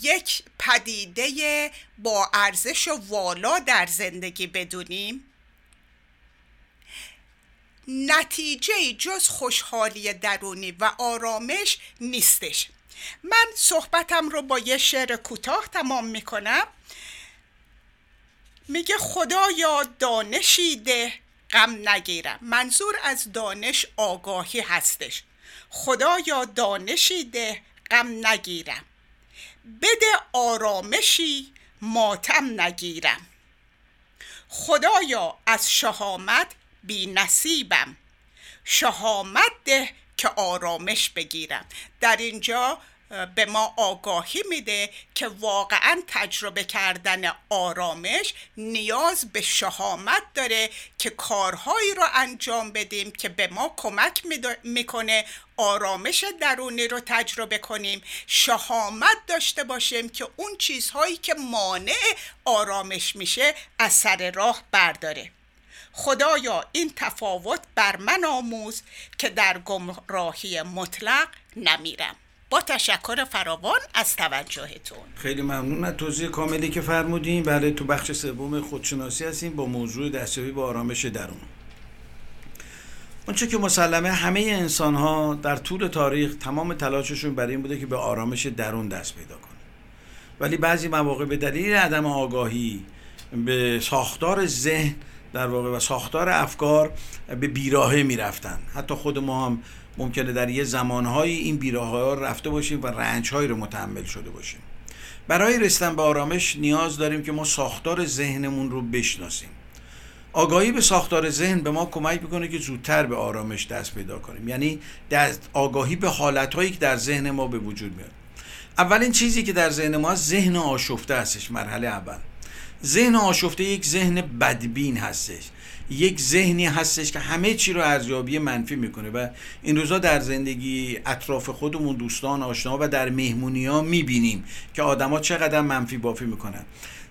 یک پدیده با ارزش و والا در زندگی بدونیم، نتیجه جز خوشحالی درونی و آرامش نیستش. من صحبتم رو با یه شعر کوتاه تمام میکنم. میگه خدایا دانشی ده غم نگیرم. منظور از دانش آگاهی هستش. خدایا دانشی ده غم نگیرم، بده آرامشی ماتم نگیرم. خدایا از شهامت بی نصیبم، شهامت ده که آرامش بگیرم. در اینجا به ما آگاهی میده که واقعا تجربه کردن آرامش نیاز به شهامت داره که کارهایی رو انجام بدیم که به ما کمک میکنه آرامش درونی رو تجربه کنیم. شهامت داشته باشیم که اون چیزهایی که مانع آرامش میشه از سر راه برداره. خدایا این تفاوت بر من آموز که در گمراهی مطلق نمیرم. با تشکر فراوان از توجهتون. خیلی ممنون از توضیح کاملی که فرمودین. بله، تو بخش سوم خودشناسی هستیم با موضوع دستیابی به آرامش درون. اونچه که مسلمه همه انسان ها در طول تاریخ تمام تلاششون برای این بوده که به آرامش درون دست پیدا کنه، ولی بعضی مواقع به دلیل عدم آگاهی به ساختار ذهن در واقع و ساختار افکار به بیراهه میرفتن. حتی خود ما هم ممکنه در یه زمانهایی این بیراهه‌ها رفته باشیم و رنج‌هایی رو متحمل شده باشیم. برای رسیدن به آرامش نیاز داریم که ما ساختار ذهنمون رو بشناسیم. آگاهی به ساختار ذهن به ما کمک میکنه که زودتر به آرامش دست پیدا کنیم، یعنی دست آگاهی به حالت‌هایی که در ذهن ما به وجود میاد. اولین چیزی که در ذهن ما ذهن آشفته هستش. مرحله اول ذهن آشفته یک ذهن بدبین هستش، یک ذهنی هستش که همه چی رو ارزیابی منفی میکنه و این روزا در زندگی اطراف خودمون، دوستان، آشنا و در مهمونی‌ها میبینیم که آدما چقدر منفی بافی میکنن.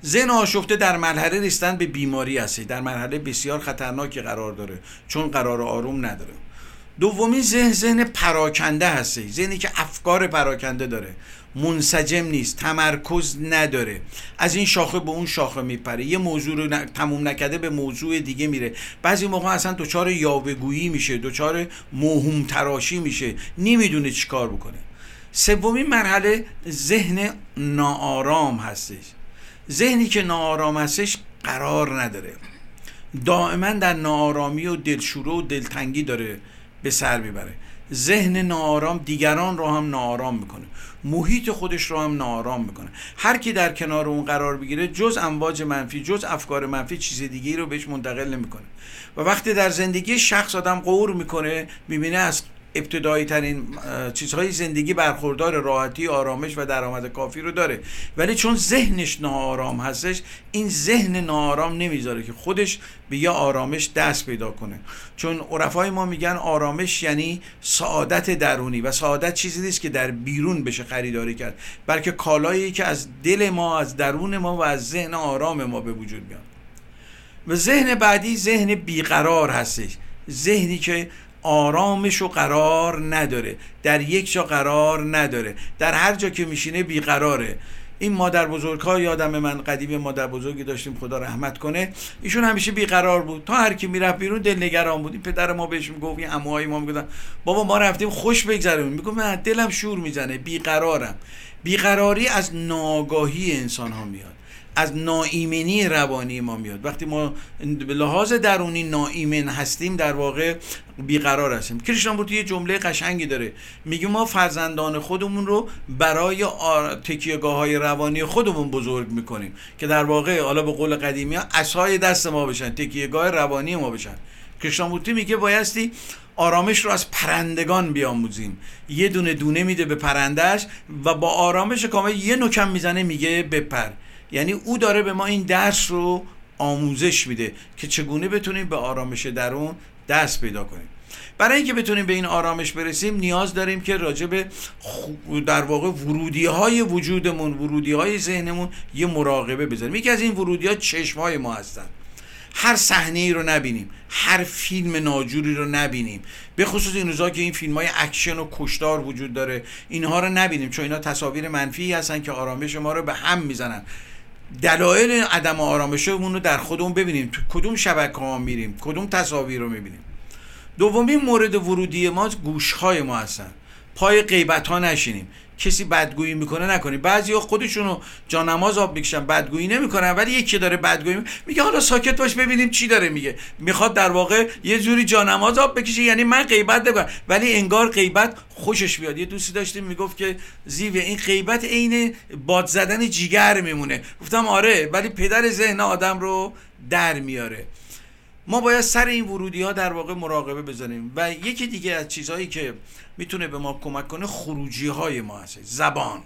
ذهن آشفته در مرحله رسیدن به بیماری هست، در مرحله بسیار خطرناکی قرار داره چون قرار آروم نداره. دومی ذهن ذهن پراکنده هست، ذهنی که افکار پراکنده داره، منسجم نیست، تمرکز نداره، از این شاخه به اون شاخه میپره، یه موضوع رو ن... تموم نکرده به موضوع دیگه میره، بعضی موقع اصلا دچار یاوه‌گویی میشه، دچار موهوم تراشی میشه، نمیدونه چی کار بکنه. سومین مرحله ذهن ناآرام هستش، ذهنی که ناآرام هستش قرار نداره، دائما در ناآرامی و دلشوره و دلتنگی داره به سر میبره. ذهن ناآرام دیگران رو هم ناآرام میکنه، محیط خودش رو هم ناآرام میکنه. هر کی در کنار اون قرار بگیره جز امواج منفی، جز افکار منفی، چیز دیگه‌ای رو بهش منتقل نمیکنه. و وقتی در زندگی شخص آدم غور میکنه، میبینه از ابتدایی ترین چیزهای زندگی برخوردار، راحتی، آرامش و درآمد کافی رو داره، ولی چون ذهنش ناآرام هستش، این ذهن ناآرام نمیذاره که خودش به یه آرامش دست پیدا کنه. چون عرفای ما میگن آرامش یعنی سعادت درونی، و سعادت چیزی نیست که در بیرون بشه خریداری کرد، بلکه کالایی که از دل ما، از درون ما و از ذهن آرام ما به وجود میاد. و ذهن بعدی ذهن بیقرار هستش، ذهنی که آرامشو قرار نداره، در یک جا قرار نداره، در هر جا که میشینه بیقراره. این مادر بزرگ‌ها، یادم من قدیم مادر بزرگی داشتیم خدا رحمت کنه، ایشون همیشه بیقرار بود، تا هر کی میرفت بیرون دلنگران بود. این پدر ما بهش میگفت، این عموهای ما میگفتن بابا ما رفتیم خوش بگذرونیم، میگفت من دلم شور میزنه، بیقرارم. بیقراری از ناآگاهی انسان ها میاد، از ناایمنی روانی ما میاد. وقتی ما به لحاظ درونی ناایمن هستیم، در واقع بیقرار هستیم. کریشنامورتی یه جمله قشنگی داره، میگه ما فرزندان خودمون رو برای تکیه‌گاه‌های روانی خودمون بزرگ میکنیم، که در واقع حالا به قول قدیمی‌ها عصای دست ما بشن، تکیه‌گاه روانی ما بشن. کریشنامورتی میگه بایستی آرامش رو از پرندگان بیاموزیم. یه دونه دونه میده به پرنده‌اش و با آرامش کامل یه نوکم میزنه میگه بپر. یعنی او داره به ما این درس رو آموزش میده که چگونه بتونیم به آرامش درون دست پیدا کنیم. برای اینکه بتونیم به این آرامش برسیم، نیاز داریم که راجع به در واقع ورودی‌های وجودمون، ورودی‌های ذهنمون یه مراقبه بذاریم. یکی از این ورودی‌ها چشم‌های ما هستن. هر صحنه‌ای رو نبینیم، هر فیلم ناجوری رو نبینیم، به خصوص این روزا که این فیلم‌های اکشن و کشتار وجود داره، اینها رو نبینیم، چون اینا تصاویر منفی هستن که آرامش ما رو به هم میزنن. دلایل عدم آرامشمون رو در خودمون ببینیم، تو کدوم شبکه‌ها میریم، کدوم تصاویر رو میبینیم. دومین مورد ورودی ما گوش‌های ما هستن. پای غیبت‌ها نشینیم، کسی بدگویی میکنه نکنیم. بعضیا خودشونو جانماز آب میکشن، بدگویی نمیکنن، ولی یکی داره بدگویی میگه حالا ساکت باش ببینیم چی داره میگه، میخواد در واقع یه جوری جانماز آب بکشه، یعنی من غیبت نکنم، ولی انگار غیبت خوشش بیاد. یه دوستی داشتیم میگفت که زیوه این غیبت عین باد زدن جیگر میمونه. گفتم آره، ولی پدر ذهن آدم رو در میاره. ما باید سر این ورودی‌ها در واقع مراقبه بزنیم. و یکی دیگه از چیزهایی که میتونه به ما کمک کنه خروجی‌های ما هست. زبان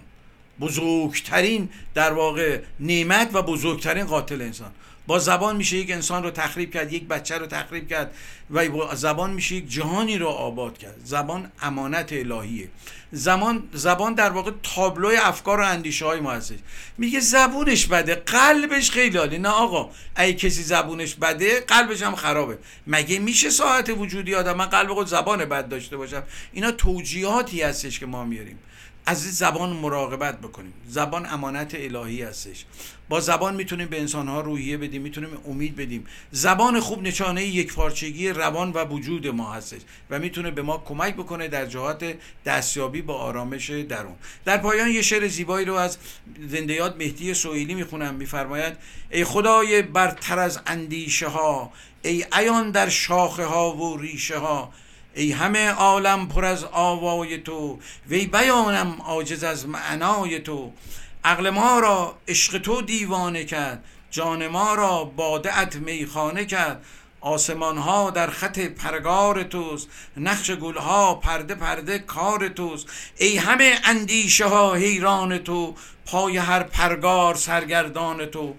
بزرگترین در واقع نعمت و بزرگترین قاتل انسان. با زبان میشه یک انسان رو تخریب کرد، یک بچه رو تخریب کرد، و با زبان میشه یک جهانی رو آباد کرد. زبان امانت الهیه. زبان زبان در واقع تابلوی افکار و اندیشه‌های ما هست. میگه زبونش بده، قلبش خیلی عالی. نه آقا، اگه کسی زبونش بده، قلبش هم خرابه. مگه میشه ساعت وجودی آدم من قلب خود زبان بد داشته باشم؟ اینا توجیهاتی هستش که ما میاریم. از زبان مراقبت بکنیم. زبان امانت الهی هستش. با زبان میتونیم به انسانها روحیه بدیم، میتونیم امید بدیم. زبان خوب نشانه یکپارچگی روان و وجود ما هستش و میتونه به ما کمک بکنه در جهات دستیابی با آرامش درون. در پایان یه شعر زیبایی رو از زنده یاد مهدی سوهیلی میخونم. میفرماید ای خدای برتر از اندیشه ها، ای عیان در شاخه ها و ریشه ها، ای همه عالم پر از آوای تو، وی بیانم عاجز از معنای تو. عقل ما را عشق تو دیوانه کرد، جان ما را باده ات میخانه کرد. آسمان ها در خط پرگار توست، نقش گل ها پرده پرده کار توست. ای همه اندیشه ها حیران تو، پای هر پرگار سرگردان تو.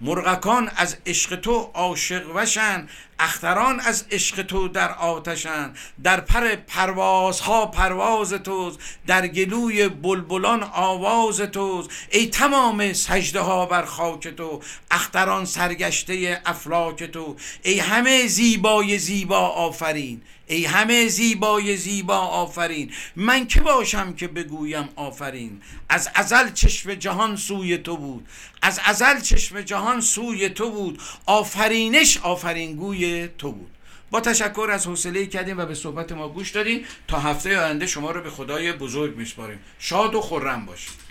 مرغکان از عشق تو عاشق وشن، اختران از عشق تو در آتشن، در پر پروازها پرواز توست، در گلوی بلبلان آواز توست. ای تمام سجده ها بر خاک تو، اختران سرگشته افلاک تو. ای همه زیبای زیبا آفرین، ای همه زیبای زیبا آفرین، من که باشم که بگویم آفرین. از ازل چشم جهان سوی تو بود، از ازل چشم جهان سوی تو بود، آفرینش آفرینگوی تو بود. با تشکر از حوصله کردیم و به صحبت ما گوش دادین. تا هفته آینده شما رو به خدای بزرگ میسپاریم. شاد و خرم باشید.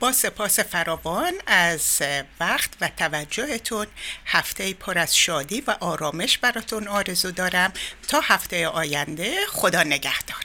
با سپاس فراوان از وقت و توجهتون، هفته پر از شادی و آرامش براتون آرزو دارم. تا هفته آینده، خدا نگهدار.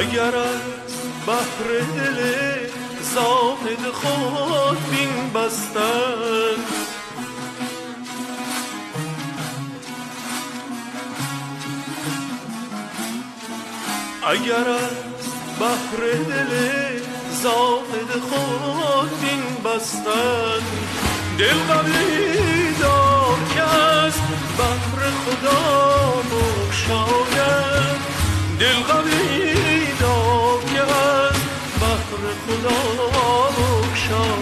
اگر از بحر دل زاهد خود بین بستن، اگر از بحر دل زاهد خود بین بستن، دل قبلی دار کس بحر خدا بخشاید. دل قبلی خداوند شاید.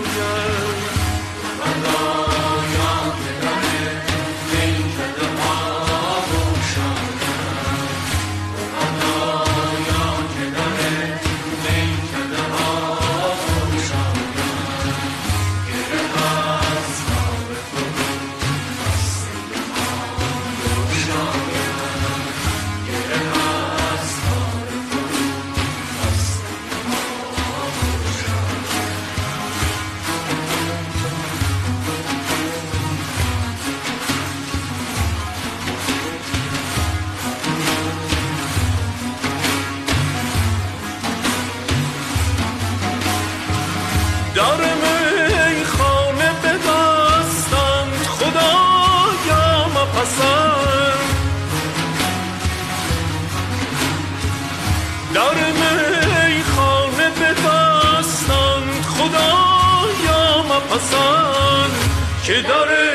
که داره